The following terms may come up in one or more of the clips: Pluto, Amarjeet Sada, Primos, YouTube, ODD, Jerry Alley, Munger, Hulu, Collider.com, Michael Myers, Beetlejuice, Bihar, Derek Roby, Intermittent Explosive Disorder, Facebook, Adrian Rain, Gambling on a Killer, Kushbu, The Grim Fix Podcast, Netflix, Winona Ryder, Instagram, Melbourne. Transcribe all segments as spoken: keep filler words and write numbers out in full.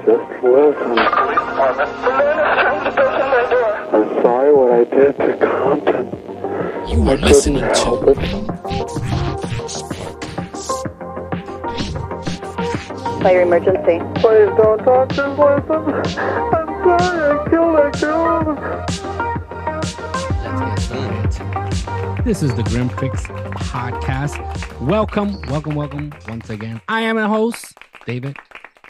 Just listen. Police department. The man is trying to break in my door. I'm sorry what I did to Compton. You are listening to Fire Emergency. Please don't talk to him, please. I'm sorry, I killed that girl. This is the Grim Fix Podcast. Welcome, welcome, welcome once again. I am your host, David.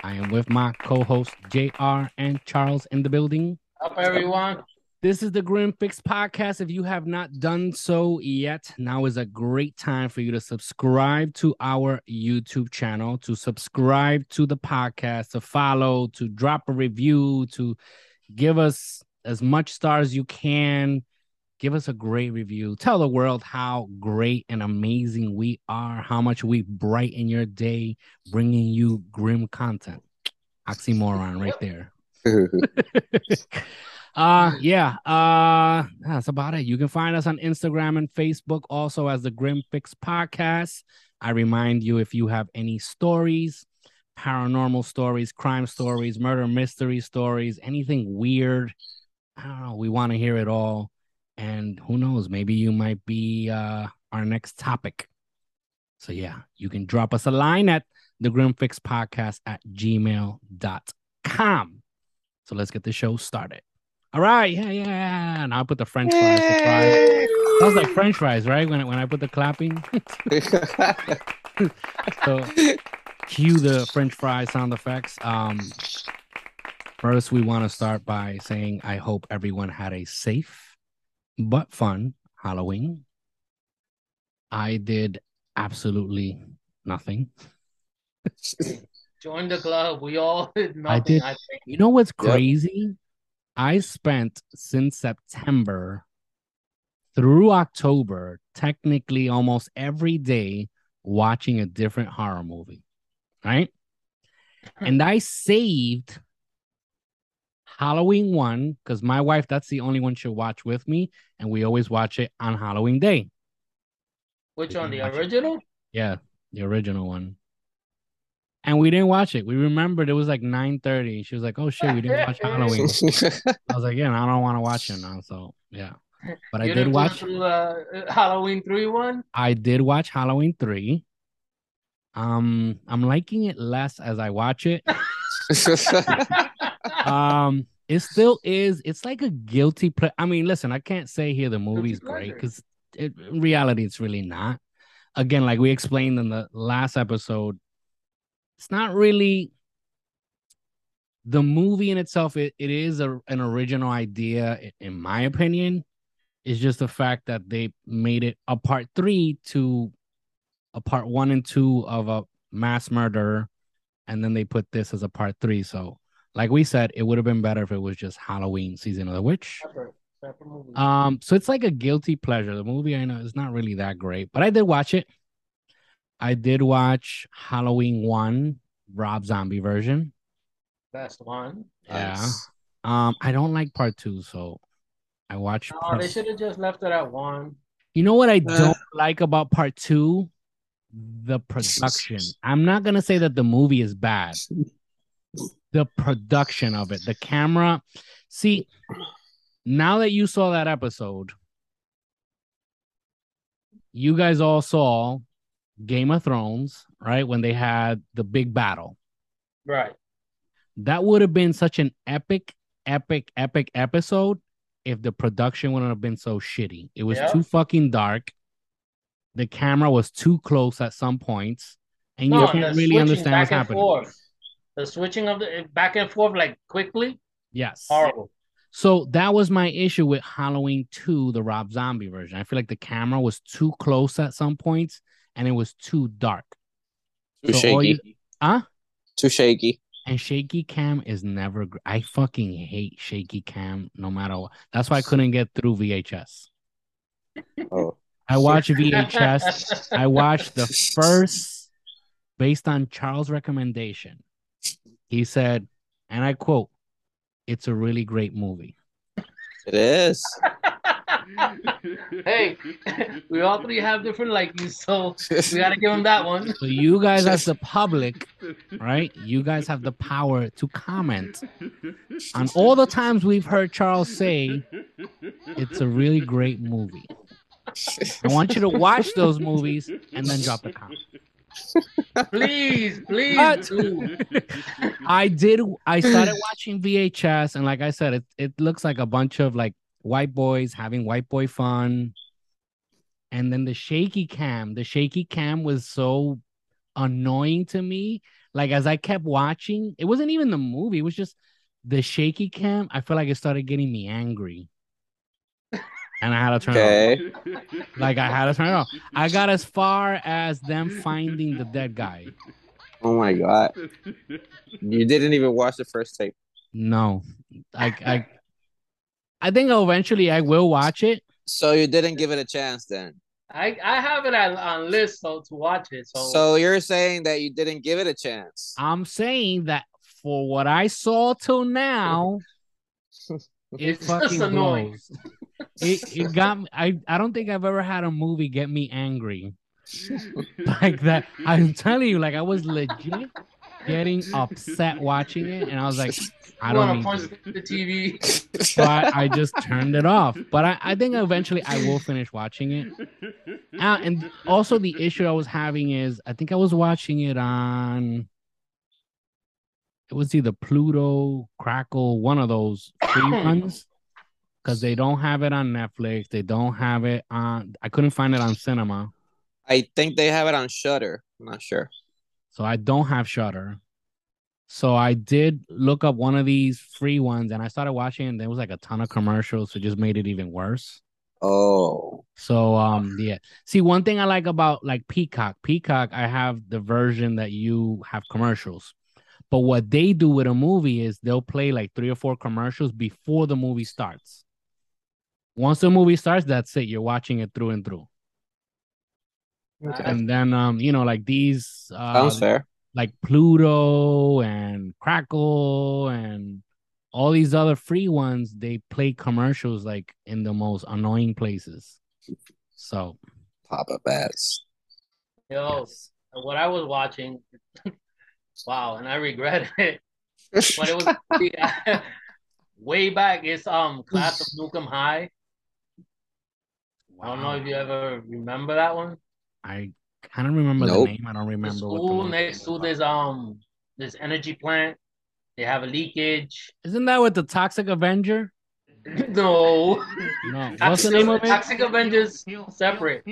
I am with my co-host J R and Charles in the building. Up, everyone. This is the Grim Fix Podcast. If you have not done so yet, now is a great time for you to subscribe to our YouTube channel, to subscribe to the podcast, to follow, to drop a review, to give us as much stars as you can. Give us a great review. Tell the world how great and amazing we are, how much we brighten your day, bringing you grim content. Oxymoron right there. uh, yeah, uh, that's about it. You can find us on Instagram and Facebook also as the Grim Fix Podcast. I remind you, if you have any stories, paranormal stories, crime stories, murder mystery stories, anything weird, I don't know, we want to hear it all. And who knows, maybe you might be uh, our next topic. So, yeah, you can drop us a line at the grim fix podcast at gmail dot com. So let's get the show started. All right. Yeah, yeah, yeah. And I'll put the French fries. The fries. That was like French fries, right? When, when I put the clapping. So cue the French fries sound effects. Um, first, we want to start by saying I hope everyone had a safe but fun Halloween. I did absolutely nothing. Join the club. We all did nothing. I did. I think. You know what's crazy? Yep. I spent since September through October, technically almost every day, watching a different horror movie. Right? And I saved Halloween one, because my wife, that's the only one she'll watch with me, and we always watch it on Halloween Day. Which one, the original? It. Yeah, the original one. And we didn't watch it. We remembered it was like nine thirty. She was like, oh, shit, we didn't watch Halloween. I was like, yeah, I don't want to watch it now. So, yeah. But you I did watch through, uh, Halloween three one? I did watch Halloween three. Um, I'm liking it less as I watch it. um it still is it's like a guilty ple- I mean, listen, I can't say here the movie's great, because in reality it's really not. Again, like we explained in the last episode, it's not really the movie in itself. It, it is a, an original idea, in my opinion. It's just the fact that they made it a part three to a part one and two of a mass murderer, and then they put this as a part three. So like we said, it would have been better if it was just Halloween Season of the Witch. Separate, separate movie. Um, so it's like a guilty pleasure. The movie, I know, is not really that great, but I did watch it. I did watch Halloween one, Rob Zombie version. Best one. Yeah. Yes. Um, I don't like part two, so I watched. Oh, no, part... they should have just left it at one. You know what I don't like about part two? The production. I'm not gonna say that the movie is bad. The production of it, the camera. See, now that you saw that episode, you guys all saw Game of Thrones, right? When they had the big battle. Right. That would have been such an epic, epic, epic episode if the production wouldn't have been so shitty. It was yeah. too fucking dark. The camera was too close at some points. And no, you can't really understand what's happening. Forth. The switching of the back and forth, like quickly. Yes. Horrible. So that was my issue with Halloween two, the Rob Zombie version. I feel like the camera was too close at some points and it was too dark. Too so shaky. You, huh? Too shaky. And shaky cam is never. I fucking hate shaky cam no matter what. That's why I couldn't get through V H S. Oh. I watched V H S. I watched the first based on Charles' recommendation. He said, and I quote, "It's a really great movie." It is. hey, we all three have different likings, so we gotta give them that one. So you guys, as the public, right? You guys have the power to comment on all the times we've heard Charles say it's a really great movie. I want you to watch those movies and then drop a comment. Please, please. But I did. I started watching V H S, and like I said, it it looks like a bunch of like white boys having white boy fun. And then the shaky cam, the shaky cam was so annoying to me. Like as I kept watching, it wasn't even the movie; it was just the shaky cam. I feel like it started getting me angry. And I had to turn okay. it off. Like, I had to turn it off. I got as far as them finding the dead guy. Oh, my God. You didn't even watch the first tape. No. I, I, I think eventually I will watch it. So you didn't give it a chance then? I, I have it on, on list so to watch it. So. so you're saying that you didn't give it a chance? I'm saying that for what I saw till now, it fucking blows. Annoying. It, it got me. I, I don't think I've ever had a movie get me angry like that. I'm telling you, like I was legit getting upset watching it, and I was like, I don't need punch the T V. So I, I just turned it off. But I, I think eventually I will finish watching it. Uh, and also the issue I was having is I think I was watching it on. It was either Pluto, Crackle, one of those free ones. Because they don't have it on Netflix. They don't have it on... I couldn't find it on Cinema. I think they have it on Shudder. I'm not sure. So I don't have Shudder. So I did look up one of these free ones, and I started watching, and there was like a ton of commercials, so it just made it even worse. Oh. So, um, yeah. See, one thing I like about like Peacock. Peacock, I have the version that you have commercials. But what they do with a movie is they'll play like three or four commercials before the movie starts. Once the movie starts, that's it. You're watching it through and through. Okay. And then, um, you know, like these, uh, sounds fair. Like Pluto and Crackle and all these other free ones, they play commercials like in the most annoying places. So, Papa Bass. Yo, yes. What I was watching, wow, and I regret it. But it was yeah, way back. It's um, Class of Nukem High. I don't know if you ever remember that one. I kind of remember nope. the name. I don't remember. The school what the next to this um this energy plant. They have a leakage. Isn't that with the Toxic Avenger? No. No. What's the name of it? Toxic Avengers separate.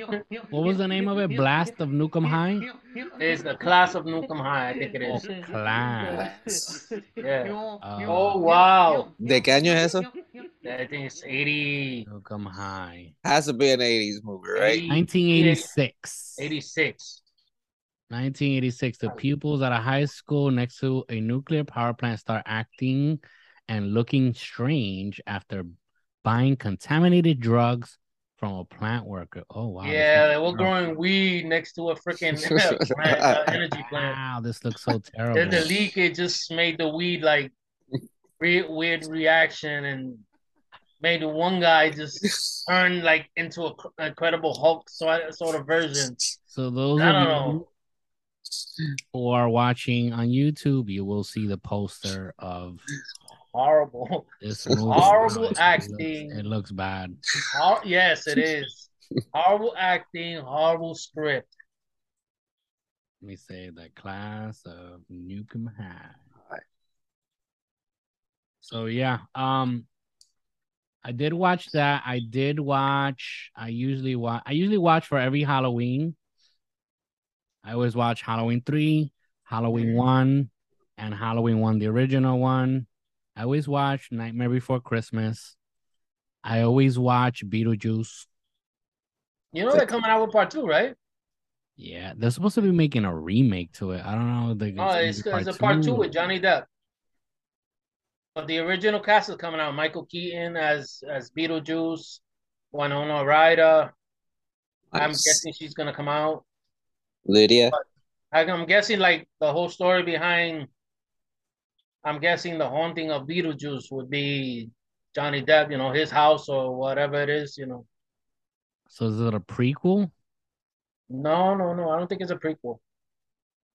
What was the name of it? Blast of Nukem High? It's the Class of Nukem High, I think it is. Oh, class. Yeah. Uh, oh, wow. ¿De qué año es eso? I think it's eighty. Nukem High. Has to be an eighties movie, right? nineteen eighty-six. eighty-six. nineteen eighty-six. The pupils at a high school next to a nuclear power plant start acting and looking strange after buying contaminated drugs from a plant worker. Oh, wow. Yeah, they were growing weed next to a freaking plant, uh, energy plant. Wow, this looks so terrible. Then the leakage just made the weed like weird, weird reaction and made the one guy just turn like into a Incredible Hulk sort of version. So those I don't know. Who are watching on YouTube, you will see the poster of... Horrible, this horrible acting. It looks, it looks bad. Hor yes, it is. Horrible acting, horrible script. Let me say the Class of Nukem High. So yeah, um, I did watch that. I did watch. I usually watch. I usually watch for every Halloween. I always watch Halloween three, Halloween one, and Halloween one, the original one. I always watch Nightmare Before Christmas. I always watch Beetlejuice. You know they're coming out with part two, right? Yeah, they're supposed to be making a remake to it. I don't know. If they're oh, it's, part it's a part two. two with Johnny Depp. But the original cast is coming out. Michael Keaton as as Beetlejuice, Winona Ryder. Nice. I'm guessing she's gonna come out. Lydia. But I'm guessing like the whole story behind. I'm guessing the haunting of Beetlejuice would be Johnny Depp, you know, his house or whatever it is, you know. So is it a prequel? No, no, no. I don't think it's a prequel.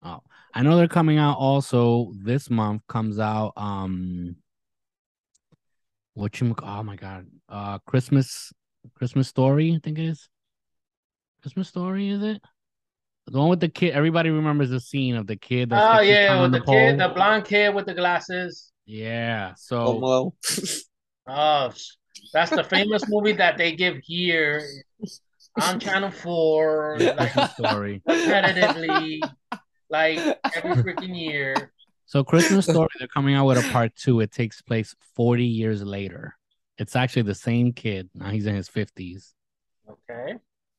Oh, I know they're coming out also this month. Comes out um, what you? Oh my God, uh, Christmas, Christmas Story. I think it is Christmas Story. Is it the one with the kid? Everybody remembers the scene of the kid. That's oh yeah, with the, the kid, the blonde kid with the glasses. Yeah. So. Oh, that's the famous movie that they give here on Channel Four. Like, Story. Repetitively. Like every freaking year. So Christmas Story, they're coming out with a part two. It takes place forty years later. It's actually the same kid. Now he's in his fifties. Okay.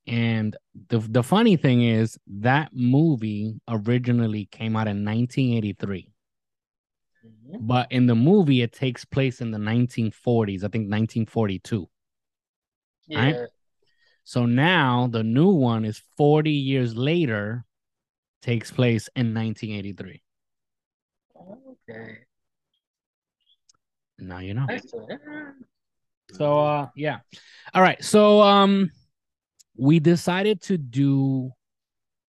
And the the funny thing is that movie originally came out in nineteen eighty-three. Mm-hmm. But in the movie, it takes place in the nineteen forties. I think nineteen forty-two. Yeah. Right? So now the new one is forty years later. Takes place in nineteen eighty-three. Okay. Now you know. So uh yeah. All right. So um we decided to do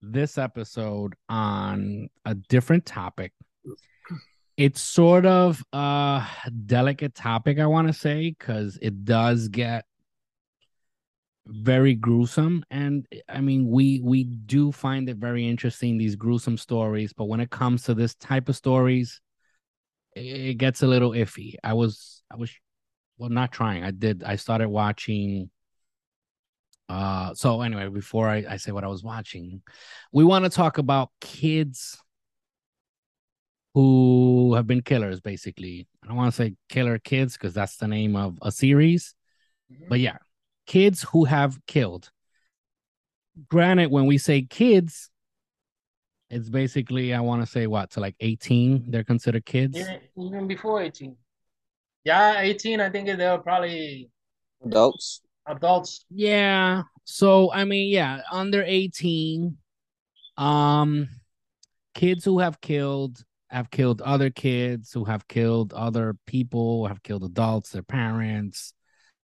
this episode on a different topic. It's sort of a delicate topic, I want to say, because it does get very gruesome, and I mean we we do find it very interesting, these gruesome stories, but when it comes to this type of stories, it, it gets a little iffy. I was I was well not trying I did I started watching uh so anyway, before I, I say what I was watching, we want to talk about kids who have been killers, basically. I don't want to say Killer Kids because that's the name of a series, mm-hmm. but yeah, kids who have killed. Granted, when we say kids, it's basically, I want to say what, to like eighteen, they're considered kids? Yeah, even before eighteen. Yeah, eighteen, I think they're probably... Adults. Adults. Yeah. So, I mean, yeah, under eighteen, um, kids who have killed, have killed other kids, who have killed other people, have killed adults, their parents,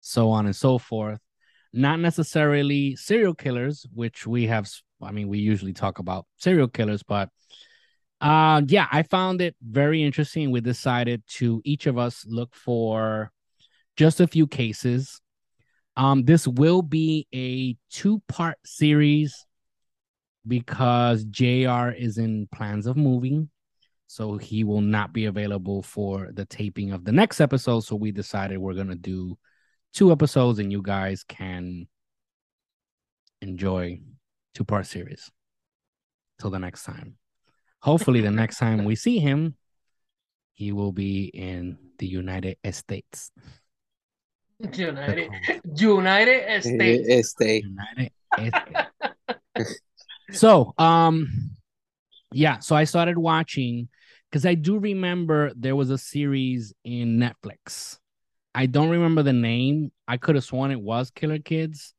so on and so forth. Not necessarily serial killers, which we have, I mean, we usually talk about serial killers, but uh, yeah, I found it very interesting. We decided to, each of us, look for just a few cases. Um, this will be a two-part series because J R is in plans of moving, so he will not be available for the taping of the next episode, so we decided we're going to do two episodes, and you guys can enjoy two-part series. Till the next time. Hopefully, the next time we see him, he will be in the United States. United, United States. States. United States. So, um, yeah. So I started watching because I do remember there was a series in Netflix. I don't remember the name. I could have sworn it was Killer Kids,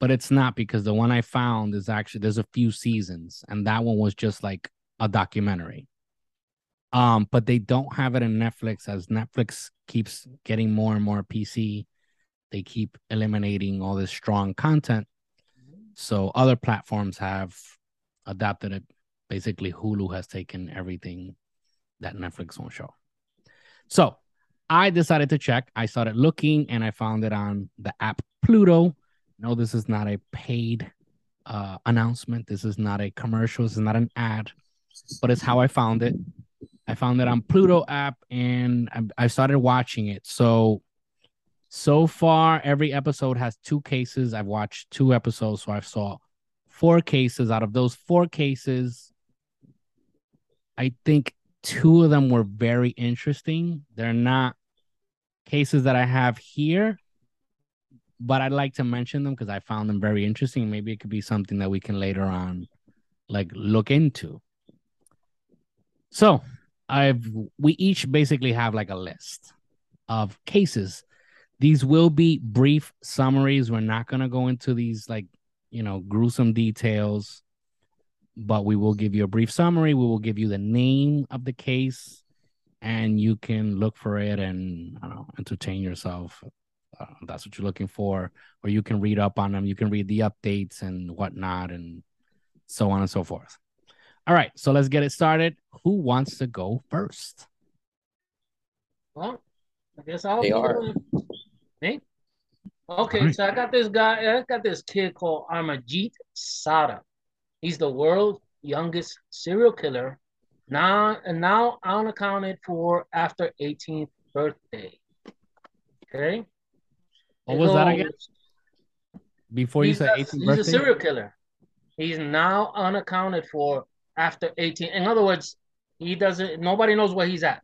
but it's not, because the one I found is actually, there's a few seasons, and that one was just like a documentary. Um, but they don't have it in Netflix, as Netflix keeps getting more and more P C. They keep eliminating all this strong content. So other platforms have adapted it. Basically, Hulu has taken everything that Netflix won't show. So I decided to check. I started looking, and I found it on the app Pluto. No, this is not a paid uh, announcement. This is not a commercial. This is not an ad, but it's how I found it. I found it on Pluto app, and I, I started watching it. So, so far, every episode has two cases. I've watched two episodes, so I've saw four cases. Out of those four cases, I think two of them were very interesting. They're not cases that I have here, but I'd like to mention them because I found them very interesting. Maybe it could be something that we can later on, like, look into. So I've we each basically have like a list of cases. These will be brief summaries. We're not going to go into these, like, you know, gruesome details, but we will give you a brief summary. We will give you the name of the case, and you can look for it and, I don't know, entertain yourself uh, that's what you're looking for, or you can read up on them. You can read the updates and whatnot and so on and so forth. All right, so let's get it started. Who wants to go first? Well, I guess I'll go. Me? Okay, right. So I got this guy. I got this kid called Amarjeet Sada. He's the world's youngest serial killer, now and now unaccounted for after eighteenth birthday. Okay. What was that again? Before you said eighteenth birthday? He's a serial killer. He's now unaccounted for after eighteen. In other words, he doesn't. Nobody knows where he's at.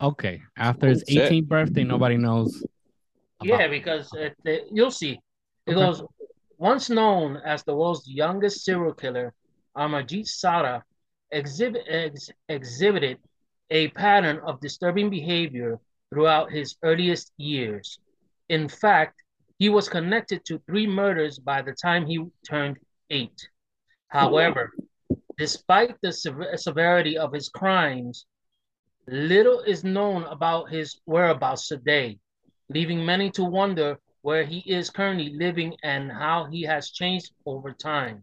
Okay, after his eighteenth birthday, nobody knows. About. Yeah, because it, it, you'll see. It okay. goes, once known as the world's youngest serial killer, Amarjeet Sada exhibit, ex, exhibited a pattern of disturbing behavior throughout his earliest years. In fact, he was connected to three murders by the time he turned eight. However, oh. despite the sever- severity of his crimes, little is known about his whereabouts today, leaving many to wonder where he is currently living and how he has changed over time.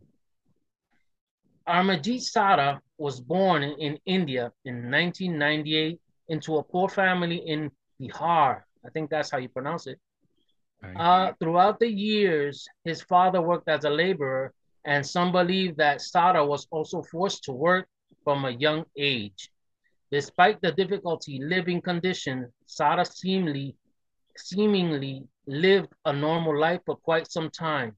Amarjeet Sada was born in India in nineteen ninety-eight into a poor family in Bihar. I think that's how you pronounce it. Uh, throughout the years, his father worked as a laborer, and some believe that Sada was also forced to work from a young age. Despite the difficulty living condition, Sada seemingly seemingly lived a normal life for quite some time,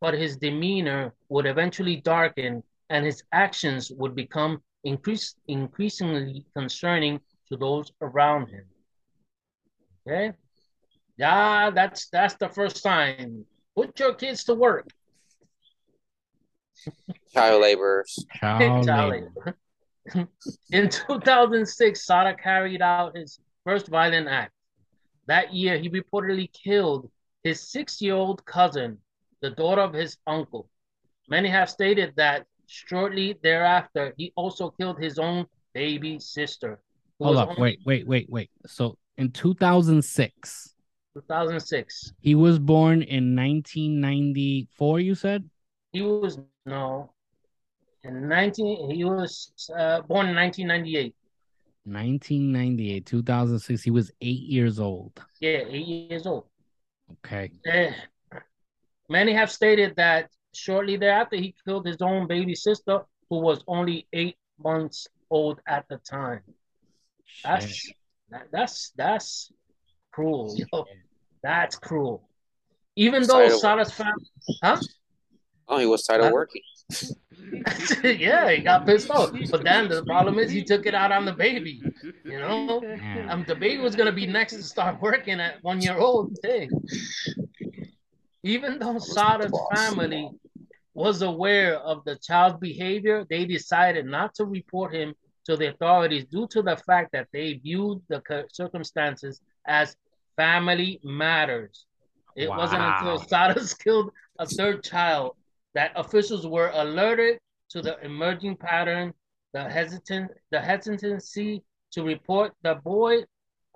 but his demeanor would eventually darken and his actions would become increase, increasingly concerning to those around him. Okay? Yeah, that's that's the first sign. Put your kids to work. Child laborers. Child labor. In two thousand six, Sada carried out his first violent act. That year, he reportedly killed his six-year-old cousin, the daughter of his uncle. Many have stated that shortly thereafter, he also killed his own baby sister. Hold up, only... wait, wait, wait, wait. So in two thousand six... two thousand six. He was born in nineteen ninety-four, you said? He was, no. In nineteen, he was uh, born in nineteen ninety-eight. nineteen ninety-eight, two thousand six, he was eight years old. Yeah, eight years old. Okay. Uh, many have stated that shortly thereafter, he killed his own baby sister, who was only eight months old at the time. That's, that, that's, that's cruel. Yo. That's cruel. Even though Sada's family... Huh? Oh, he was tired of working. Yeah, he got pissed off. But then the problem is he took it out on the baby. You know, um, the baby was gonna be next to start working at one year old thing. Even though Sada's family was aware of the child's behavior, they decided not to report him to the authorities due to the fact that they viewed the circumstances as family matters. It wow. wasn't until Sada's killed a third child that officials were alerted to the emerging pattern. The hesitant, the hesitancy to report the boy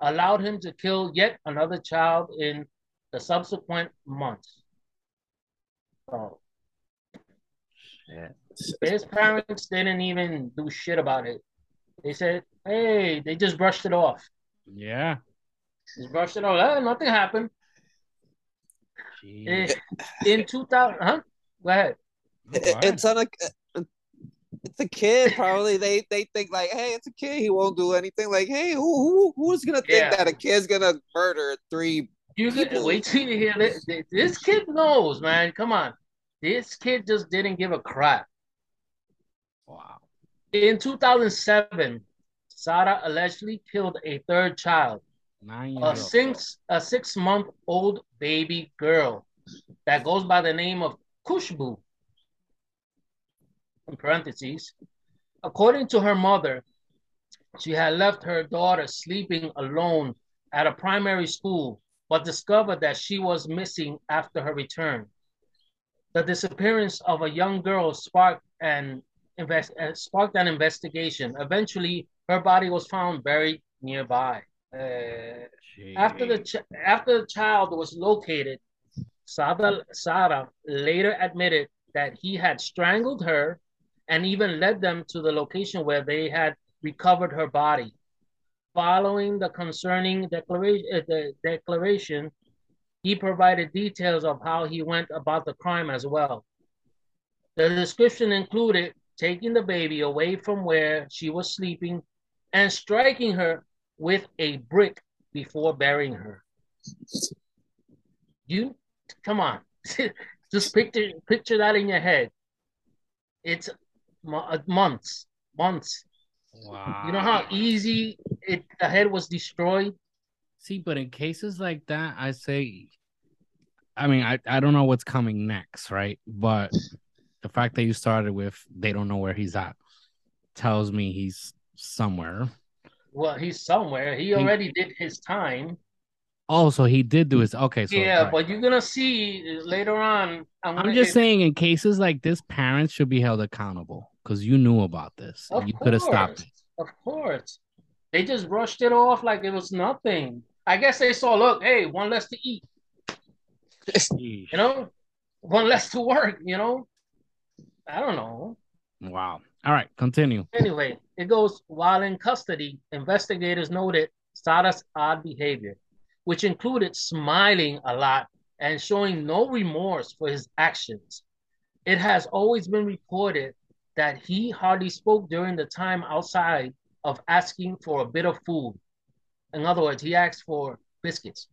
allowed him to kill yet another child in the subsequent months. Oh. Shit. His parents didn't even do shit about it. They said, hey, they just brushed it off. Yeah. Just brushed it off. Oh, nothing happened. Jeez. In two thousand, huh? Go ahead. It, it's on a, it's a kid. Probably they they think like, hey, it's a kid. He won't do anything. Like, hey, who who who's gonna think yeah. that a kid's gonna murder three? You people? Wait till you hear this. This kid knows, man. Come on, this kid just didn't give a crap. Wow. In two thousand seven, Sada allegedly killed a third child, Nine a six a six month old baby girl that goes by the name of Kushbu, in parentheses. According to her mother, she had left her daughter sleeping alone at a primary school, but discovered that she was missing after her return. The disappearance of a young girl sparked an, invest- sparked an investigation. Eventually, her body was found buried nearby. Uh, Jeez. After the ch- after the child was located, Sada, Sada later admitted that he had strangled her and even led them to the location where they had recovered her body. Following the concerning declaration, uh, the declaration, he provided details of how he went about the crime as well. The description included taking the baby away from where she was sleeping and striking her with a brick before burying her. You, come on, just picture picture that in your head. It's months, months. Wow. You know how easy it the head was destroyed? See, but in cases like that, I say, I mean, I, I don't know what's coming next, right? But the fact that you started with, they don't know where he's at, tells me he's somewhere. Well, he's somewhere. He, he already did his time. Oh, so he did do his, okay. So, yeah, right. But you're going to see later on. I'm, I'm just hit... saying in cases like this, parents should be held accountable because you knew about this. Of you could have stopped it. Of course. They just brushed it off like it was nothing. I guess they saw, look, hey, one less to eat, you know, one less to work, you know. I don't know. Wow. All right, continue. Anyway, it goes, while in custody, investigators noted Sada's odd behavior, which included smiling a lot and showing no remorse for his actions. It has always been reported that he hardly spoke during the time outside of asking for a bit of food. In other words, he asked for biscuits.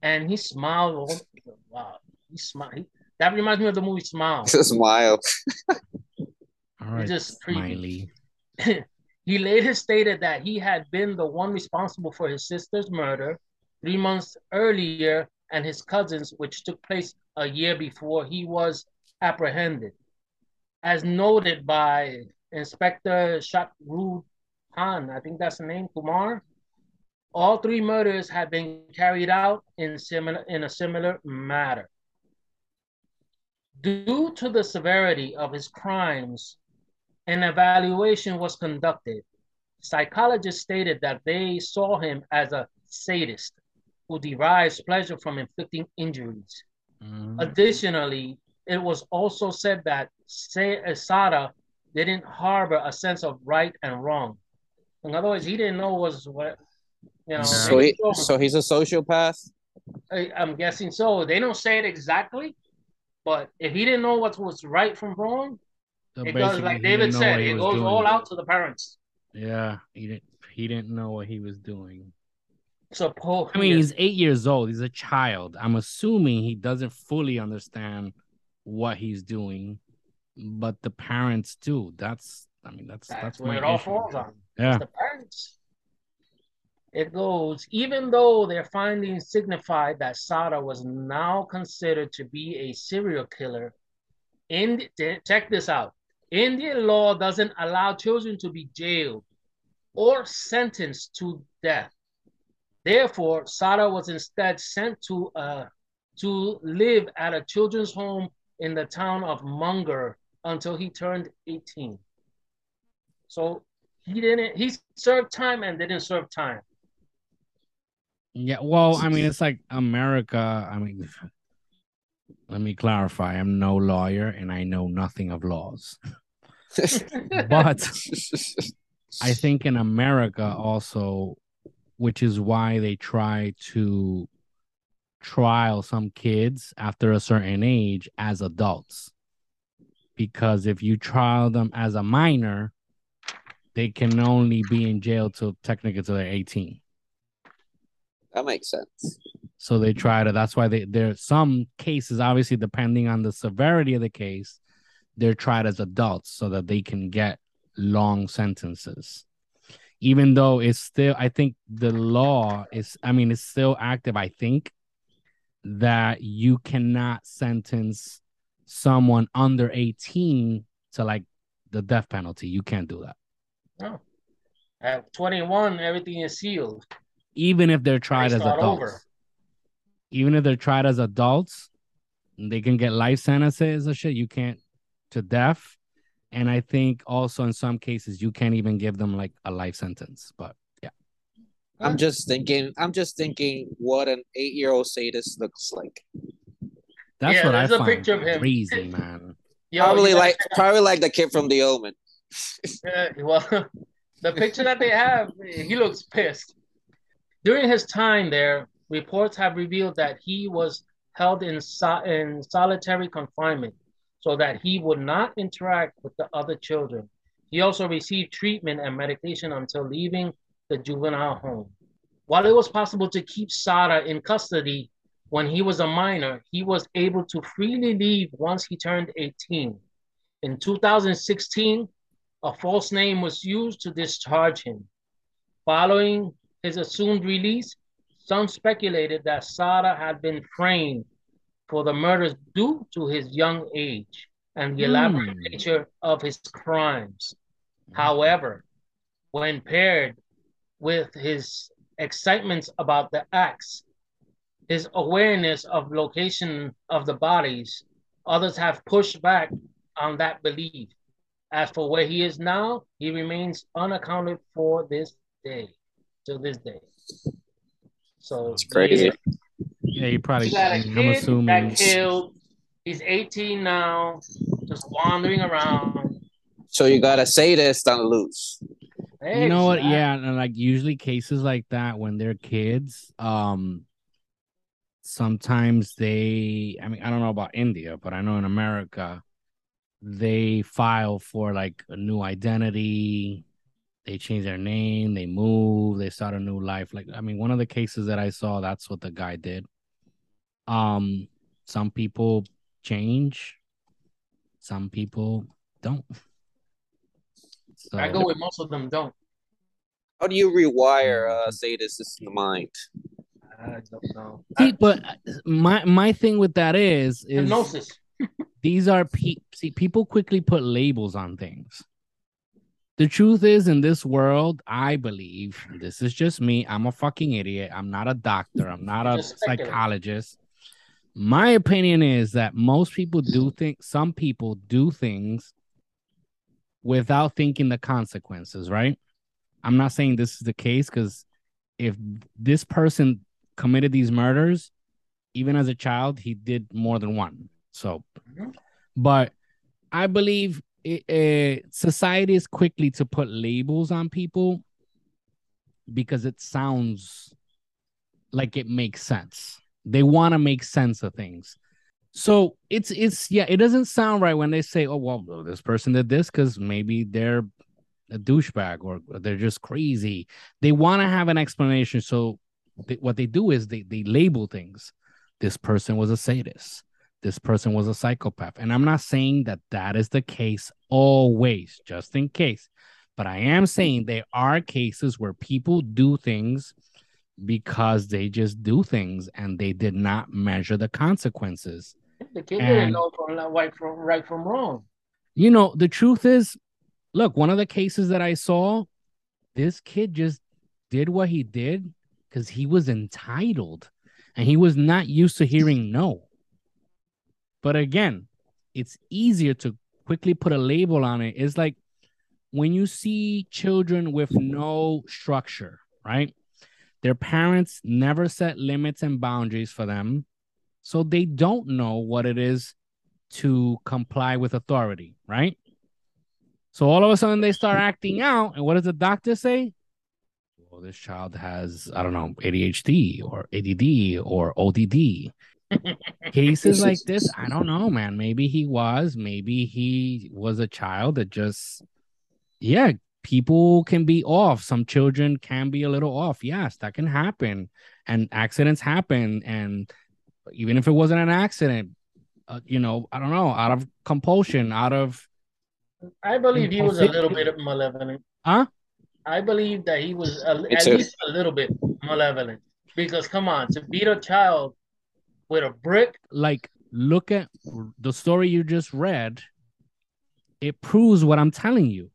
And he smiled. Wow. He smiled. That reminds me of the movie Smile. Smile. All right, just creepy. He later stated that he had been the one responsible for his sister's murder three months earlier and his cousin's, which took place a year before he was apprehended. As noted by Inspector Shahrukh Khan, I think that's the name, Kumar, all three murders had been carried out in similar in a similar manner. Due to the severity of his crimes, an evaluation was conducted. Psychologists stated that they saw him as a sadist who derives pleasure from inflicting injuries. Mm. Additionally, it was also said that Sada didn't harbor a sense of right and wrong. In other words, he didn't know was what, you know. So, he, so he's a sociopath? I, I'm guessing so. They don't say it exactly. But if he didn't know what was right from wrong, so it goes, like David said, it goes all out to the parents. Yeah, he didn't he didn't know what he was doing. So Paul, I mean, yeah. He's eight years old. He's a child. I'm assuming he doesn't fully understand what he's doing, but the parents do. That's, I mean, that's that's, that's where it all falls on. Yeah, it's the parents. It goes, even though their findings signified that Sada was now considered to be a serial killer, Indi- check this out, Indian law doesn't allow children to be jailed or sentenced to death. Therefore, Sada was instead sent to uh, to live at a children's home in the town of Munger until he turned eighteen. So he didn't, he served time and didn't serve time. Yeah, well, I mean, it's like America. I mean, let me clarify. I'm no lawyer and I know nothing of laws. But I think in America also, which is why they try to trial some kids after a certain age as adults. Because if you trial them as a minor, they can only be in jail till technically till they're eighteen. That makes sense. So they try to, that's why they, there are some cases, obviously, depending on the severity of the case, they're tried as adults so that they can get long sentences. Even though it's still, I think the law is, I mean, it's still active, I think, that you cannot sentence someone under eighteen to like the death penalty. You can't do that. No. At twenty-one, everything is sealed. Even if they're tried as adults, over. even if they're tried as adults, they can get life sentences or shit. You can't to death. And I think also in some cases, you can't even give them like a life sentence. But yeah. I'm just thinking. I'm just thinking what an eight-year-old sadist looks like. That's yeah, what I find a picture of him. Crazy, man. Yeah, probably yeah. like probably like the kid from The Omen. Yeah, well, the picture that they have, he looks pissed. During his time there, reports have revealed that he was held in so- in solitary confinement so that he would not interact with the other children. He also received treatment and medication until leaving the juvenile home. While it was possible to keep Sada in custody when he was a minor, he was able to freely leave once he turned eighteen. In two thousand sixteen, a false name was used to discharge him. Following his assumed release, some speculated that Sada had been framed for the murders due to his young age and the mm. elaborate nature of his crimes. Mm. However, when paired with his excitements about the acts, his awareness of location of the bodies, others have pushed back on that belief. As for where he is now, he remains unaccounted for this day, to this day. So it's crazy. Yeah, you probably, I mean, I'm assuming that killed. He's eighteen now, just wandering around. So you gotta say this, don't lose. Exactly. You know what? Yeah, and like usually cases like that when they're kids, um, sometimes they, I mean, I don't know about India, but I know in America, they file for like a new identity. They change their name, they move, they start a new life. Like, I mean, one of the cases that I saw, that's what the guy did. Um, some people change, some people don't. So, I go with most of them don't. How do you rewire uh, sadists in the mind? I don't know. See, but my my thing with that is is hypnosis. These are pe- see people quickly put labels on things. The truth is, in this world, I believe this is just me. I'm a fucking idiot. I'm not a doctor. I'm not a psychologist. My opinion is that most people do think some people do things without thinking the consequences, right? I'm not saying this is the case, because if this person committed these murders, even as a child, he did more than one. So, but I believe it, it, society is quickly to put labels on people because it sounds like it makes sense. They want to make sense of things. So it's, it's, yeah, it doesn't sound right when they say, oh, well, this person did this because maybe they're a douchebag or they're just crazy. They want to have an explanation. So they, what they do is they, they label things. This person was a sadist. This person was a psychopath. And I'm not saying that that is the case always, just in case. But I am saying there are cases where people do things because they just do things and they did not measure the consequences. The kid and, didn't know from right, from right from wrong. You know, the truth is, look, one of the cases that I saw, this kid just did what he did because he was entitled and he was not used to hearing no. But again, it's easier to quickly put a label on it. It's like when you see children with no structure, right? Their parents never set limits and boundaries for them. So they don't know what it is to comply with authority, right? So all of a sudden they start acting out. And what does the doctor say? Well, this child has, I don't know, A D H D or A D D or O D D. Cases like this, I don't know, man. Maybe he was. Maybe he was a child that just, yeah, people can be off. Some children can be a little off. Yes, that can happen. And accidents happen. And even if it wasn't an accident, uh, you know, I don't know, out of compulsion, out of... I believe he was a little bit malevolent. Huh? I believe that he was a, at least a little bit malevolent. Because, come on, to beat a child with a brick... Like, look at the story you just read. It proves what I'm telling you.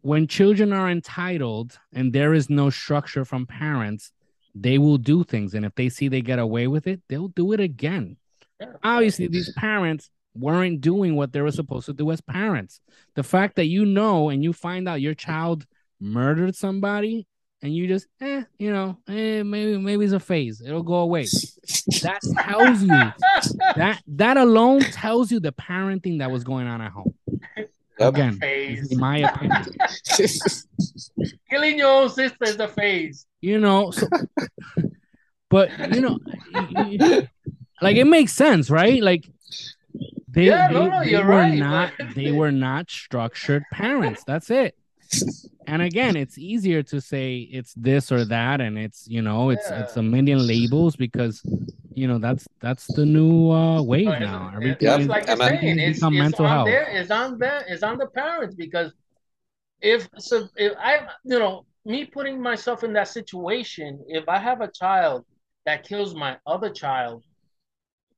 When children are entitled and there is no structure from parents, they will do things. And if they see they get away with it, they'll do it again. Yeah. Obviously, these parents weren't doing what they were supposed to do as parents. The fact that you know and you find out your child murdered somebody and you just, eh, you know, eh, maybe maybe it's a phase. It'll go away. That tells you, that that alone tells you the parenting that was going on at home. Again, in my opinion. Killing your own sister is a phase. You know, so, but, you know, like, it makes sense, right? Like, they, yeah, they, no, no, they were right, not, but... they were not structured parents. That's it. And again, it's easier to say it's this or that, and it's, you know, it's yeah. it's a million labels, because, you know, that's that's the new uh, wave oh, now. Everything it's, it's is, like I'm saying, it's, it's, mental on health. There, it's on there, it's on the parents, because if so, if I, you know, me putting myself in that situation, if I have a child that kills my other child,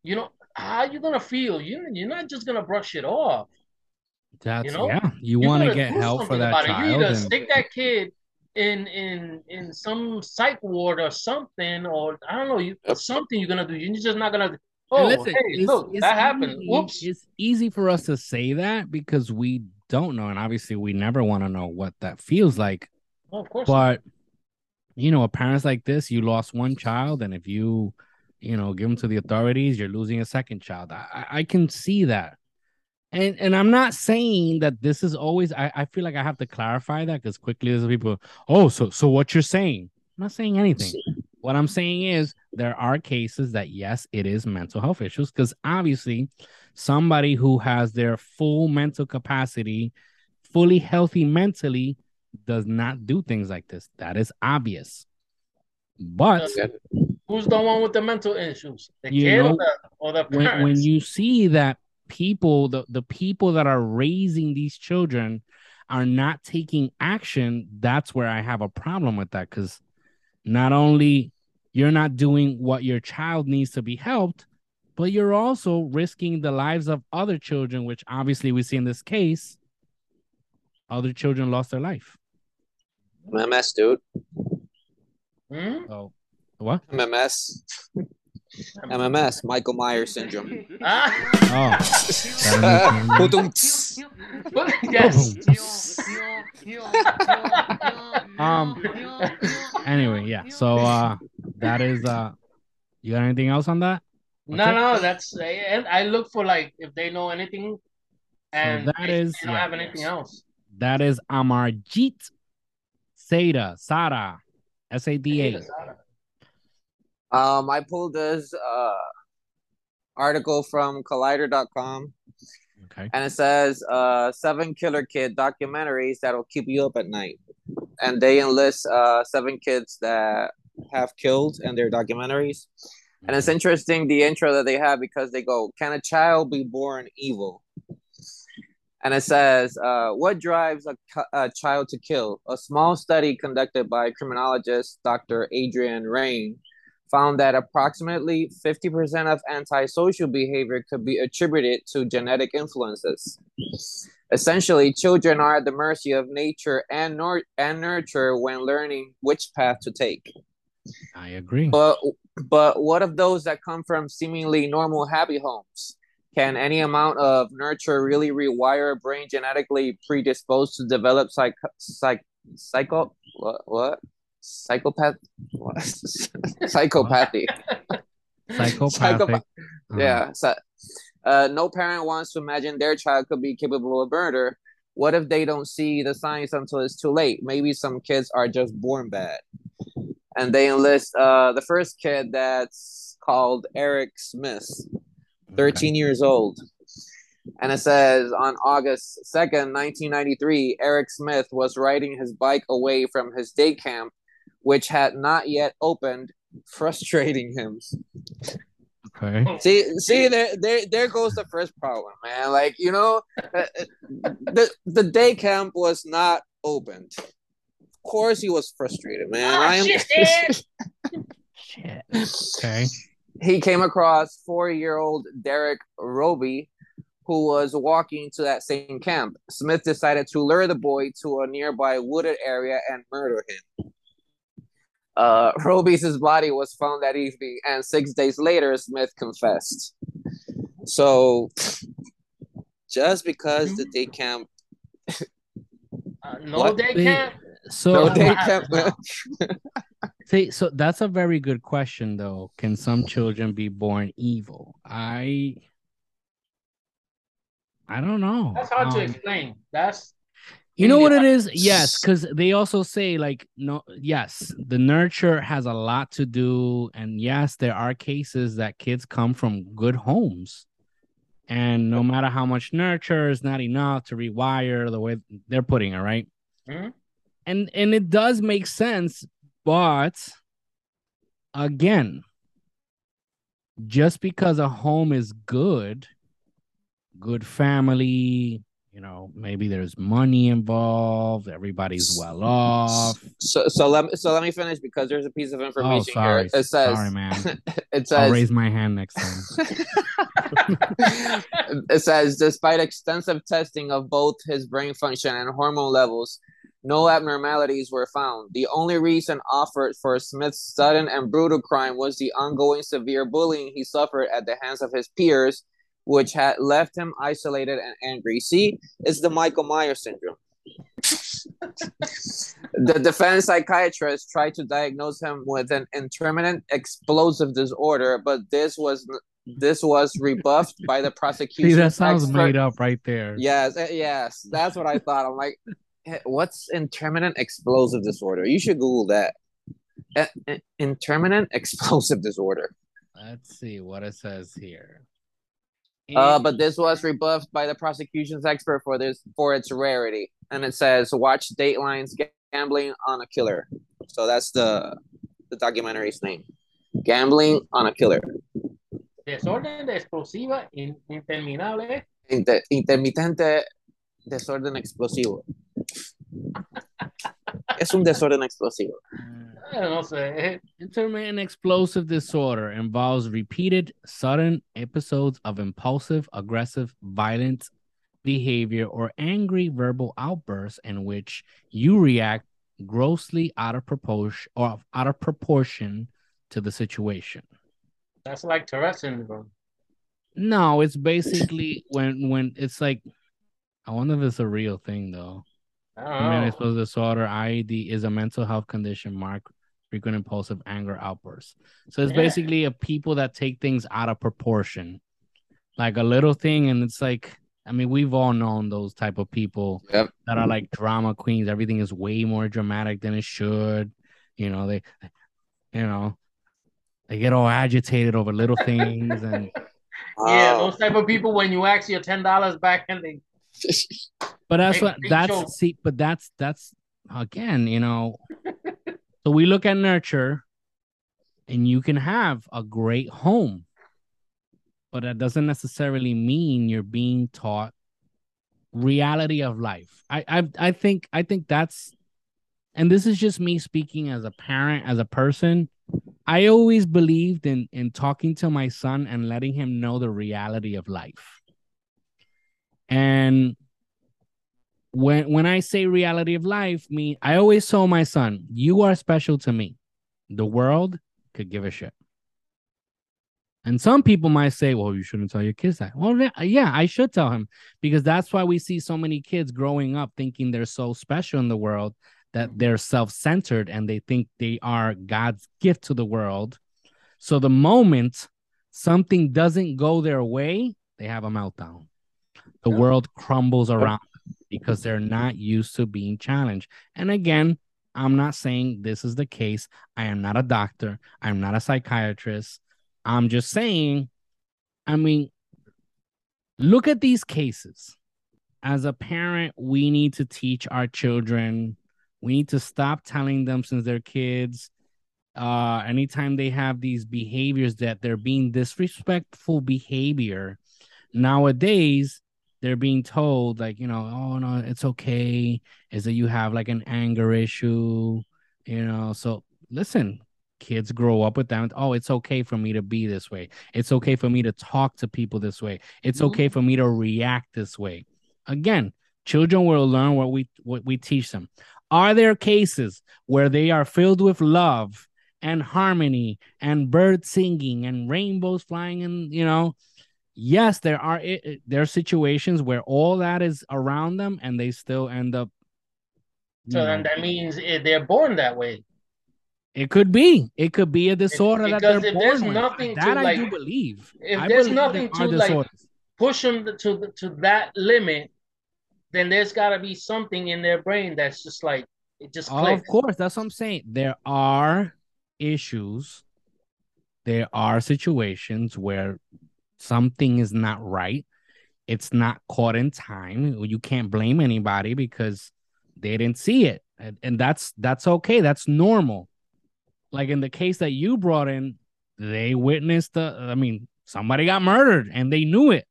you know, how are you gonna feel? You you're not just gonna brush it off. That's, you know? Yeah. You want to get help for that child. You either and... stick that kid in in in some psych ward or something, or I don't know, you yep. something you're gonna do. You're just not gonna. Oh, listen, hey, it's, look, it's that happened. Easy. Oops. It's easy for us to say that because we don't know, and obviously we never want to know what that feels like. Oh, of course. But you know, a parent's like this. You lost one child, and if you, you know, give them to the authorities, you're losing a second child. I, I can see that. And and I'm not saying that this is always, I, I feel like I have to clarify that, because quickly there's people, oh, so so what you're saying. I'm not saying anything. What I'm saying is there are cases that, yes, it is mental health issues, because obviously somebody who has their full mental capacity, fully healthy mentally, does not do things like this. That is obvious. But... who's the one with the mental issues? The kid know, or, the, or the parents? When, when you see that people, the, the people that are raising these children are not taking action, that's where I have a problem with that, because not only you're not doing what your child needs to be helped, but you're also risking the lives of other children, which obviously we see in this case, other children lost their life. M M S, dude. Hmm? Oh, what? M M S. M M S, Michael Myers syndrome. Ah. Oh. Yes. um. Anyway, yeah. So uh, that is uh. You got anything else on that? What's no, it? no. That's I, I look for like if they know anything, and so that they, is, they don't yeah, have anything else. That is Amarjeet Sada, Sada, S A D A. Um, I pulled this uh, article from Collider dot com, okay. And it says uh, seven killer kid documentaries that will keep you up at night. And they enlist uh, seven kids that have killed in their documentaries. Mm-hmm. And it's interesting, the intro that they have, because they go, can a child be born evil? And it says, uh, what drives a, a child to kill? A small study conducted by criminologist Doctor Adrian Rain found that approximately fifty percent of antisocial behavior could be attributed to genetic influences. Essentially, children are at the mercy of nature and nor- and nurture when learning which path to take. I agree. But, but what of those that come from seemingly normal, happy homes? Can any amount of nurture really rewire a brain genetically predisposed to develop psych... psych... psycho... What? What? Psychopath, what? psychopathy, psychopathic. Uh-huh. Yeah. So, uh, no parent wants to imagine their child could be capable of murder. What if they don't see the signs until it's too late? Maybe some kids are just born bad. And they enlist uh, the first kid, that's called Eric Smith, thirteen okay. years old. And it says, on August second, nineteen ninety-three, Eric Smith was riding his bike away from his day camp, which had not yet opened, frustrating him. Okay. See, see, there, there, there goes the first problem, man. Like, you know, the the day camp was not opened. Of course, he was frustrated, man. Oh, I am. Shit, shit. Okay. He came across four-year-old Derek Roby, who was walking to that same camp. Smith decided to lure the boy to a nearby wooded area and murder him. Uh, Roby's body was found that evening, and six days later, Smith confessed. So, just because the day camp... Uh, no what? day camp? So, no, they can't. See, so that's a very good question, though. Can some children be born evil? I, I don't know. That's hard um, to explain. That's you know what it is. Yes, because they also say like no. Yes, the nurture has a lot to do, and yes, there are cases that kids come from good homes, and no matter how much nurture is not enough to rewire the way they're putting it, right? Mm-hmm. And and it does make sense, but again, just because a home is good, good family, you know, maybe there's money involved, everybody's well off. So so let me, so let me finish because there's a piece of information oh, sorry. here. It says, sorry, man. It says, I'll raise my hand next time. It says, despite extensive testing of both his brain function and hormone levels, no abnormalities were found. The only reason offered for Smith's sudden and brutal crime was the ongoing severe bullying he suffered at the hands of his peers, which had left him isolated and angry. See, it's the Michael Myers syndrome. The defense psychiatrist tried to diagnose him with an intermittent explosive disorder, but this was this was rebuffed by the prosecution. See, that sounds expert. made up right there. Yes, yes, that's what I thought. I'm like, what's intermittent explosive disorder? You should Google that. Uh, uh, intermittent explosive disorder. Let's see what it says here. And... Uh, but this was rebuffed by the prosecution's expert for this for its rarity. And it says, watch Dateline's Gambling on a Killer. So that's the, the documentary's name. Gambling on a Killer. Desorden explosiva interminable. Inter intermitente desorden explosivo. Es un desorden explosivo. No sé. Intermittent explosive disorder involves repeated, sudden episodes of impulsive, aggressive, violent behavior or angry verbal outbursts in which you react grossly out of proportion or out of proportion to the situation. That's like Tourette's syndrome. No, it's basically when when it's like. I wonder if it's a real thing though. Intermittent explosive disorder, I E D, is a mental health condition marked frequent impulsive anger outbursts. So it's yeah. basically a people that take things out of proportion, like a little thing, and it's like, I mean, we've all known those type of people yep. that are like drama queens. Everything is way more dramatic than it should. You know, they, you know, they get all agitated over little things, and yeah, those type of people. When you ask your ten dollars back, and they. But that's what that's see, but that's that's again, you know. So we look at nurture, and you can have a great home, but that doesn't necessarily mean you're being taught reality of life. I I I think I think that's, and this is just me speaking as a parent, as a person. I always believed in in talking to my son and letting him know the reality of life. And when when I say reality of life, me, I always told my son, you are special to me. The world could give a shit. And some people might say, well, you shouldn't tell your kids that. Well, yeah, I should tell him, because that's why we see so many kids growing up thinking they're so special in the world that they're self-centered and they think they are God's gift to the world. So the moment something doesn't go their way, they have a meltdown. The world crumbles around because they're not used to being challenged. And again, I'm not saying this is the case. I am not a doctor. I'm not a psychiatrist. I'm just saying, I mean, look at these cases. As a parent, we need to teach our children. We need to stop telling them since they're kids. Uh, anytime they have these behaviors that they're being disrespectful behavior nowadays, they're being told, like, you know, oh, no, it's okay. Is that you have like an anger issue, you know? So listen, kids grow up with that. Oh, it's okay for me to be this way. It's okay for me to talk to people this way. It's mm-hmm. okay for me to react this way. Again, children will learn what we what we teach them. Are there cases where they are filled with love and harmony and birds singing and rainbows flying and, you know, yes, there are there are situations where all that is around them and they still end up So yeah. And that means they're born that way. It could be. It could be a disorder because that they're if born there's with. Nothing that to, I like, do believe. If I there's believe nothing to like, push them to to that limit, then there's got to be something in their brain that's just like it just clicks. Oh, of course, that's what I'm saying. There are issues. There are situations where something is not right. It's not caught in time. You can't blame anybody because they didn't see it, and, and that's that's okay. That's normal. Like in the case that you brought in, they witnessed, the, I mean, somebody got murdered and they knew it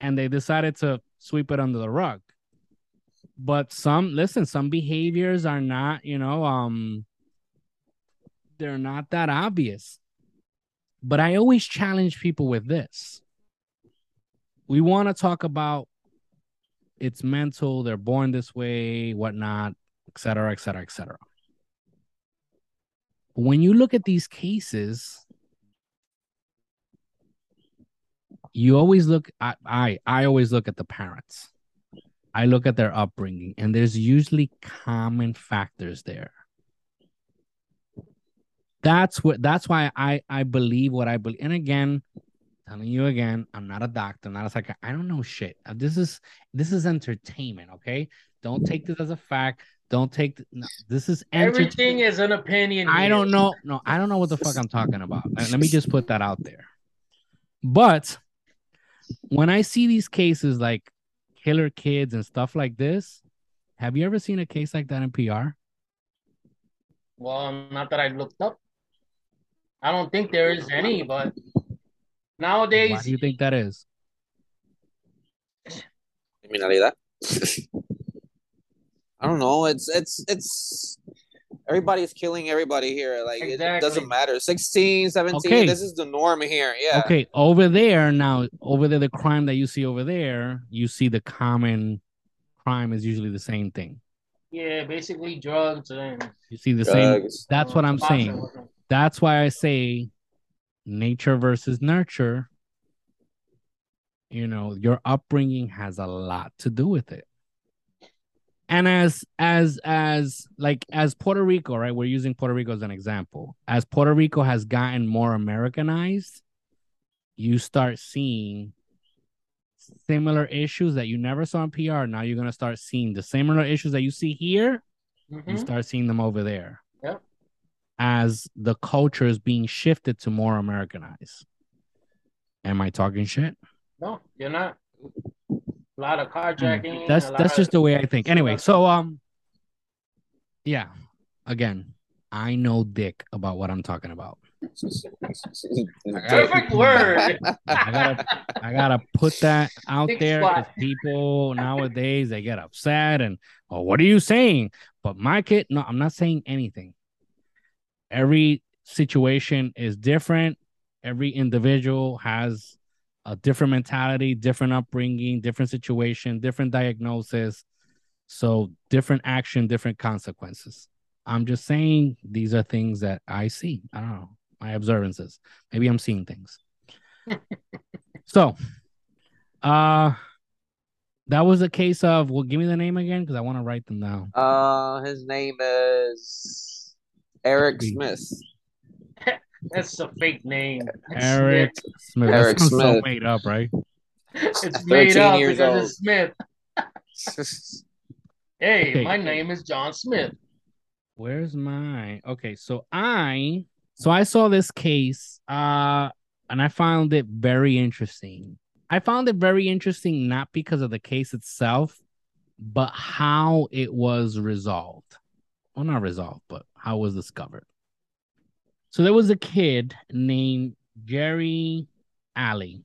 and they decided to sweep it under the rug. But some, listen, some behaviors are not, you know, um, they're not that obvious. But I always challenge people with this. We want to talk about it's mental, they're born this way, whatnot, et cetera, et cetera, et cetera. When you look at these cases, you always look, I, I, I always look at the parents. I look at their upbringing, and there's usually common factors there. That's what, that's why I, I believe what I believe. And again, telling you again, I'm not a doctor, I'm not a psychiatrist. I don't know shit. This is, this is entertainment. Okay. Don't take this as a fact. Don't take the, no, this is everything is an opinion. I don't know. No, I don't know what the fuck I'm talking about. Let me just put that out there. But when I see these cases like killer kids and stuff like this, have you ever seen a case like that in P R? Well, not that I looked up. I don't think there is any, but nowadays. Why do you think that is? Criminalidad. I don't know. It's it's it's everybody's killing everybody here. Like exactly. It doesn't matter. sixteen, seventeen. Okay. This is the norm here. Yeah. Okay. Over there now, over there, the crime that you see over there, you see the common crime is usually the same thing. Yeah, basically drugs. And you see the drugs. Same. That's what I'm saying. That's why I say nature versus nurture. You know, your upbringing has a lot to do with it. And as, as, as, like, as Puerto Rico, right? We're using Puerto Rico as an example. As Puerto Rico has gotten more Americanized, you start seeing similar issues that you never saw in P R. Now you're going to start seeing the similar issues that you see here. Mm-hmm. You start seeing them over there. Yeah. As the culture is being shifted to more Americanized. Am I talking shit? No, you're not. A lot of carjacking. That's that's just the way I think. Anyway, so um, yeah. Again, I know dick about what I'm talking about. Perfect word. I gotta I gotta put that out there because people nowadays they get upset and oh, what are you saying? But my kid, no, I'm not saying anything. Every situation is different. Every individual has a different mentality, different upbringing, different situation, different diagnosis. So different action, different consequences. I'm just saying these are things that I see. I don't know. My observances. Maybe I'm seeing things. So uh, that was a case of, well, give me the name again because I want to write them down. Uh, his name is Eric Smith. That's a fake name. Eric Smith. Smith. Eric Smith. So made up, right? It's made up because old. It's Smith. Hey, okay. My name is John Smith. Where's my... Okay, so I... So I saw this case, uh, and I found it very interesting. I found it very interesting not because of the case itself, but how it was resolved. Well, not resolved, but how it was discovered. So there was a kid named Jerry Alley.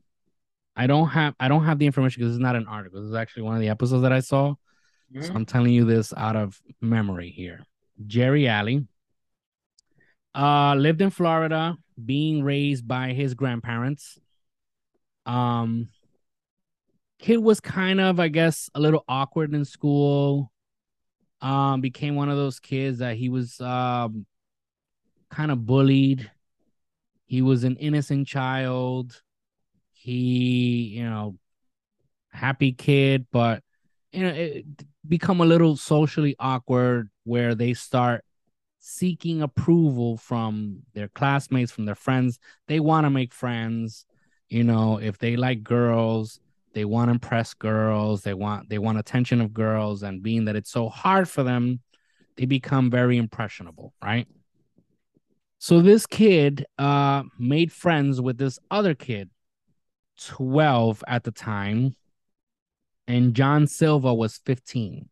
I don't have I don't have the information because it's not an article. This is actually one of the episodes that I saw. Mm-hmm. So I'm telling you this out of memory here. Jerry Alley uh, lived in Florida, being raised by his grandparents. Um, kid was kind of, I guess, a little awkward in school. Um, became one of those kids that he was. Um, kind of bullied. He was an innocent child. He, you know, happy kid, but, you know, it become a little socially awkward, where they start seeking approval from their classmates, from their friends. They want to make friends. You know, if they like girls, they want to impress girls. They want they want attention of girls. And being that it's so hard for them, they become very impressionable, right? So this kid uh, made friends with this other kid, twelve at the time, and John Silva was fifteen.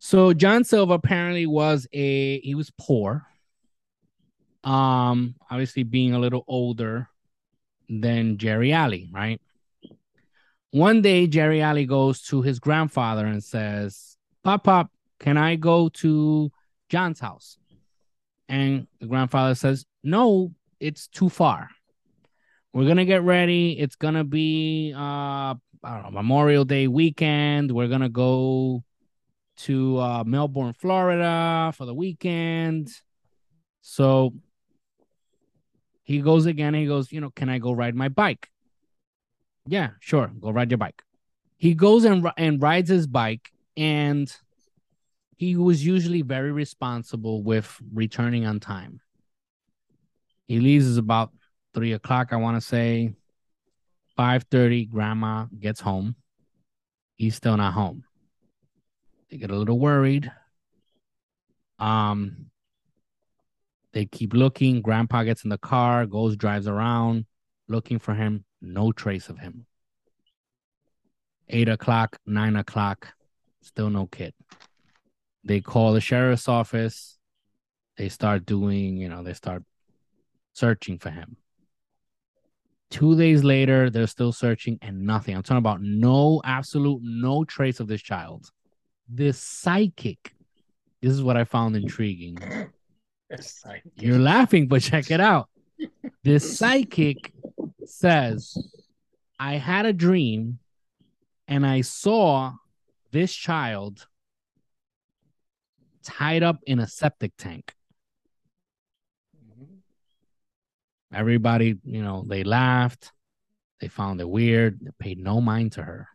So John Silva apparently was a, he was poor, um, obviously being a little older than Jerry Alley, right? One day, Jerry Alley goes to his grandfather and says, "Pop, Pop, can I go to John's house?" And the grandfather says, "No, it's too far. We're going to get ready. It's going to be uh, I don't know, Memorial Day weekend. We're going to go to uh, Melbourne, Florida for the weekend." So he goes again. He goes, you know, "Can I go ride my bike?" "Yeah, sure. Go ride your bike." He goes and, and rides his bike, and he was usually very responsible with returning on time. He leaves about three o'clock, I want to say. five thirty, grandma gets home. He's still not home. They get a little worried. Um, they keep looking. Grandpa gets in the car, goes, drives around, looking for him. No trace of him. eight o'clock, nine o'clock, still no kid. They call the sheriff's office. They start doing, you know, they start searching for him. Two days later, they're still searching and nothing. I'm talking about no, absolute no trace of this child. This psychic, this is what I found intriguing. You're laughing, but check it out. This psychic says, "I had a dream and I saw this child tied up in a septic tank." Everybody, you know, they laughed. They found it weird. They paid no mind to her.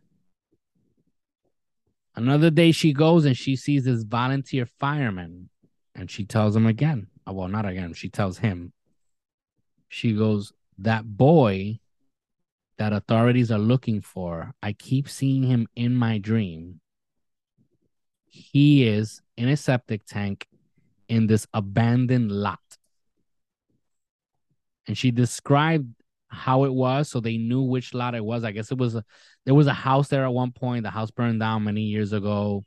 Another day she goes and she sees this volunteer fireman, and she tells him again. Well, not again. She tells him. She goes, "That boy that authorities are looking for, I keep seeing him in my dream. He is in a septic tank in this abandoned lot." And she described how it was, so they knew which lot it was. I guess it was a, there was a house there at one point. The house burned down many years ago,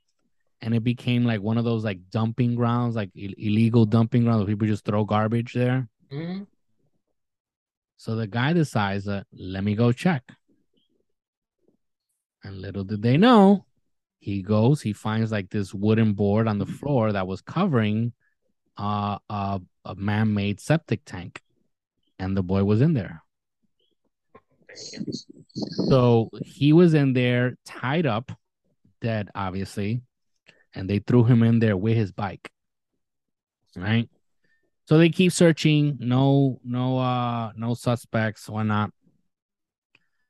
and it became like one of those like dumping grounds, like ill- illegal dumping grounds where people just throw garbage there. Mm-hmm. So the guy decides that, "Let me go check." And little did they know, he goes, he finds like this wooden board on the floor that was covering uh, a, a man-made septic tank. And the boy was in there. So he was in there tied up, dead, obviously. And they threw him in there with his bike. Right? So they keep searching. No, no, uh, no suspects, whatnot.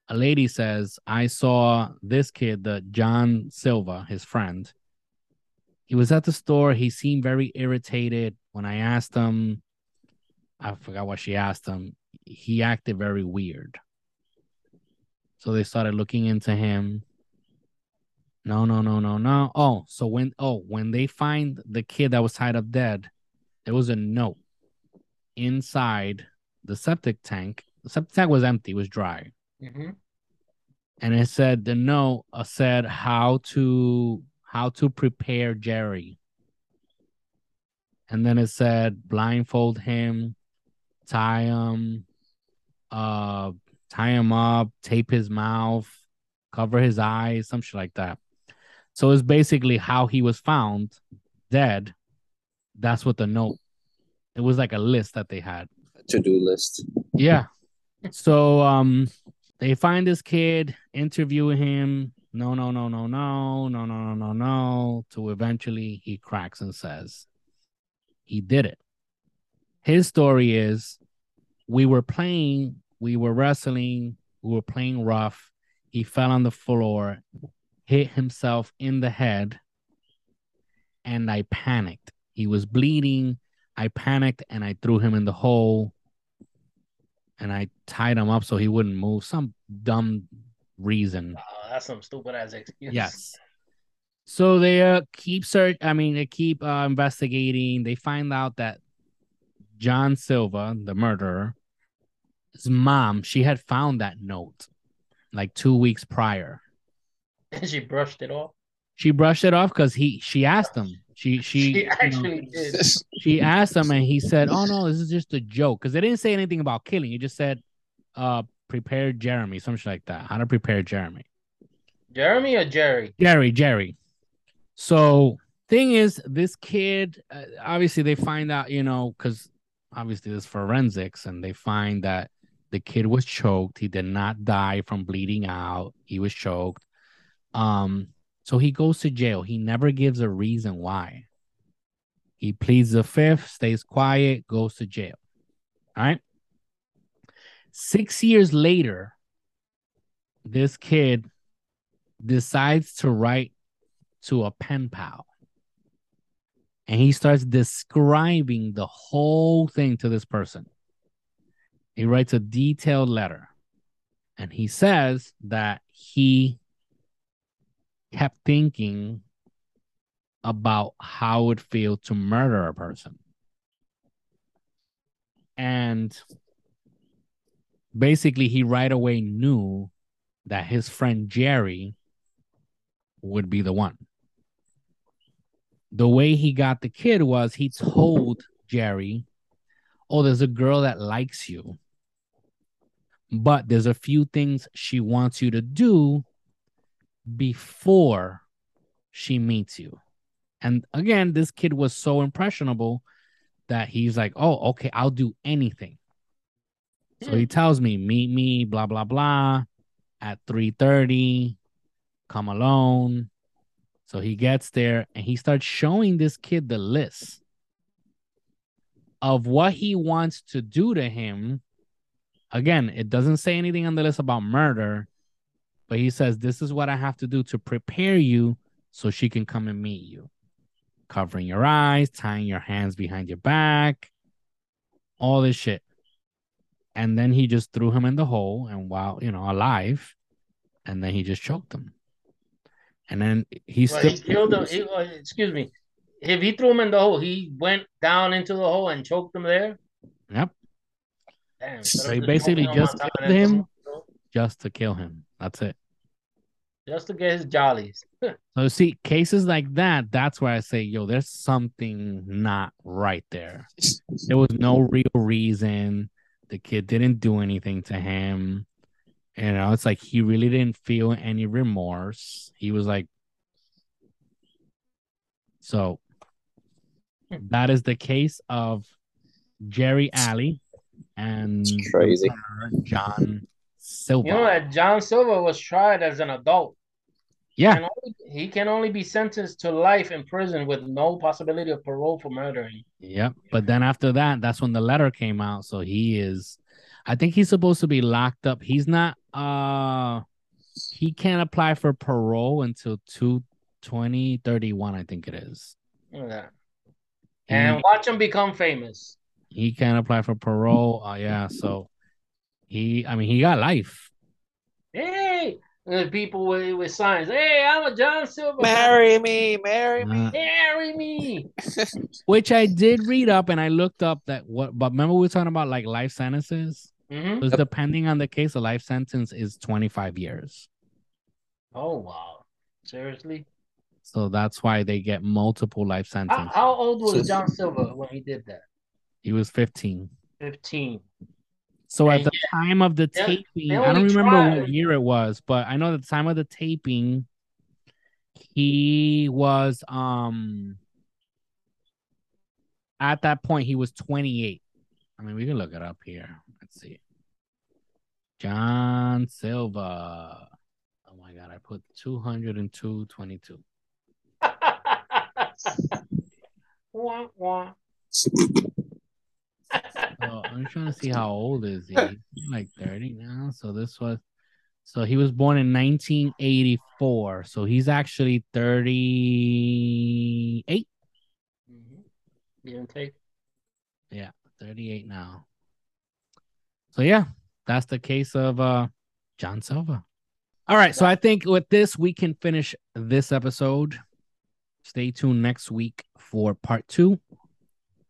A lady says, "I saw this kid, the John Silva, his friend. He was at the store. He seemed very irritated. When I asked him, I forgot what she asked him, he acted very weird." So they started looking into him. No, no, no, no, no. Oh, so when oh, when they find the kid that was tied up dead, there was a note inside the septic tank. The septic tank was empty, it was dry. Mm-hmm. And it said, the note said how to how to prepare Jerry. And then it said blindfold him, tie him, uh, tie him up, tape his mouth, cover his eyes, some shit like that. So it's basically how he was found dead. That's what the note. It was like a list that they had. A to-do list. Yeah. So um, they find this kid, interview him. No, no, no, no, no, no, no, no, no, no. To eventually he cracks and says he did it. His story is, we were playing, we were wrestling, we were playing rough. He fell on the floor, hit himself in the head. and I panicked. He was bleeding. I panicked and I threw him in the hole and I tied him up so he wouldn't move. Some dumb reason. Uh, that's some stupid ass excuse. Yes. So they uh, keep search. I mean, they keep uh, investigating. They find out that John Silva, the murderer, his mom, she had found that note like two weeks prior. And she brushed it off. She brushed it off because he. She asked him. She she, she actually you know, did. She asked him, and he said, "Oh no, this is just a joke." Because they didn't say anything about killing. He just said, "Uh, prepare Jeremy," something like that. How to prepare Jeremy? Jeremy or Jerry? Jerry, Jerry. So thing is, this kid. Uh, obviously, they find out, you know, because obviously there's forensics, and they find that the kid was choked. He did not die from bleeding out. He was choked. Um. So he goes to jail. He never gives a reason why. He pleads the fifth, stays quiet, goes to jail. All right. Six years later, this kid decides to write to a pen pal. And he starts describing the whole thing to this person. He writes a detailed letter. And he says that he kept thinking about how it feels to murder a person. And basically, he right away knew that his friend Jerry would be the one. The way he got the kid was he told Jerry, "Oh, there's a girl that likes you, but there's a few things she wants you to do before she meets you." And again, this kid was so impressionable that he's like, "Oh, okay, I'll do anything." So he tells me, "Meet me, blah, blah, blah, at three thirty, come alone." So he gets there and he starts showing this kid the list of what he wants to do to him. Again, it doesn't say anything on the list about murder. But he says, "This is what I have to do to prepare you so she can come and meet you. Covering your eyes, tying your hands behind your back, all this shit." And then he just threw him in the hole and while, you know, alive. And then he just choked him. And then he well, still... He killed him. He, excuse me. If he threw him in the hole, he went down into the hole and choked him there? Yep. Damn, so he basically just killed him just to kill him. That's it. Just to get his jollies. So see, cases like that, that's where I say, yo, there's something not right there. There was no real reason. The kid didn't do anything to him. You know, it's like he really didn't feel any remorse. He was like... So that is the case of Jerry Alley and crazy. John Silva. You know that John Silva was tried as an adult. Yeah. He can, only, he can only be sentenced to life in prison with no possibility of parole for murdering. Yep. But then after that, that's when the letter came out. So he is, I think he's supposed to be locked up. He's not, uh, he can't apply for parole until twenty thirty-one, I think it is. Yeah. And he, watch him become famous. He can't apply for parole. Uh, yeah. So. He, I mean, he got life. Hey, there's people with, with signs. Hey, I'm a John Silva. Marry me, marry me, uh, marry me. Which I did read up and I looked up that what, but remember we were talking about like life sentences? Mm-hmm. Because depending on the case, a life sentence is twenty-five years. Oh, wow. Seriously? So that's why they get multiple life sentences. How, how old was John Silva when he did that? He was fifteen. fifteen. So at the time of the taping, I don't remember what year it was, but I know at the time of the taping, he was, um, at that point, he was twenty-eight. I mean, we can look it up here. Let's see. John Silva. Oh, my God. I put two oh two twenty-two. Wah, wah. So I'm trying to see how old is he. He's like thirty now. So this was, so he was born in nineteen eighty-four. So he's actually thirty-eight. give and take. Yeah, thirty-eight now. So, yeah, that's the case of uh, John Silva. All right, so I think with this, we can finish this episode. Stay tuned next week for part two.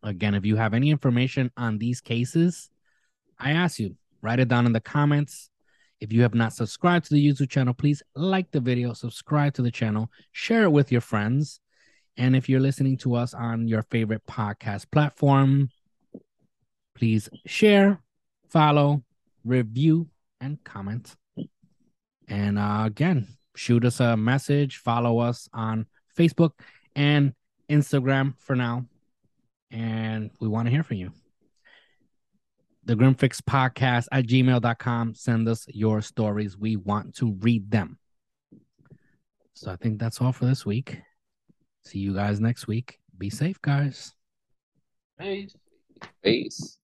Again, if you have any information on these cases, I ask you, write it down in the comments. If you have not subscribed to the YouTube channel, please like the video, subscribe to the channel, share it with your friends. And if you're listening to us on your favorite podcast platform, please share, follow, review, and comment. And uh, again, shoot us a message, follow us on Facebook and Instagram for now. And we want to hear from you. The Grim Fix Podcast at gmail dot com. Send us your stories. We want to read them. So I think that's all for this week. See you guys next week. Be safe, guys. Peace. Peace.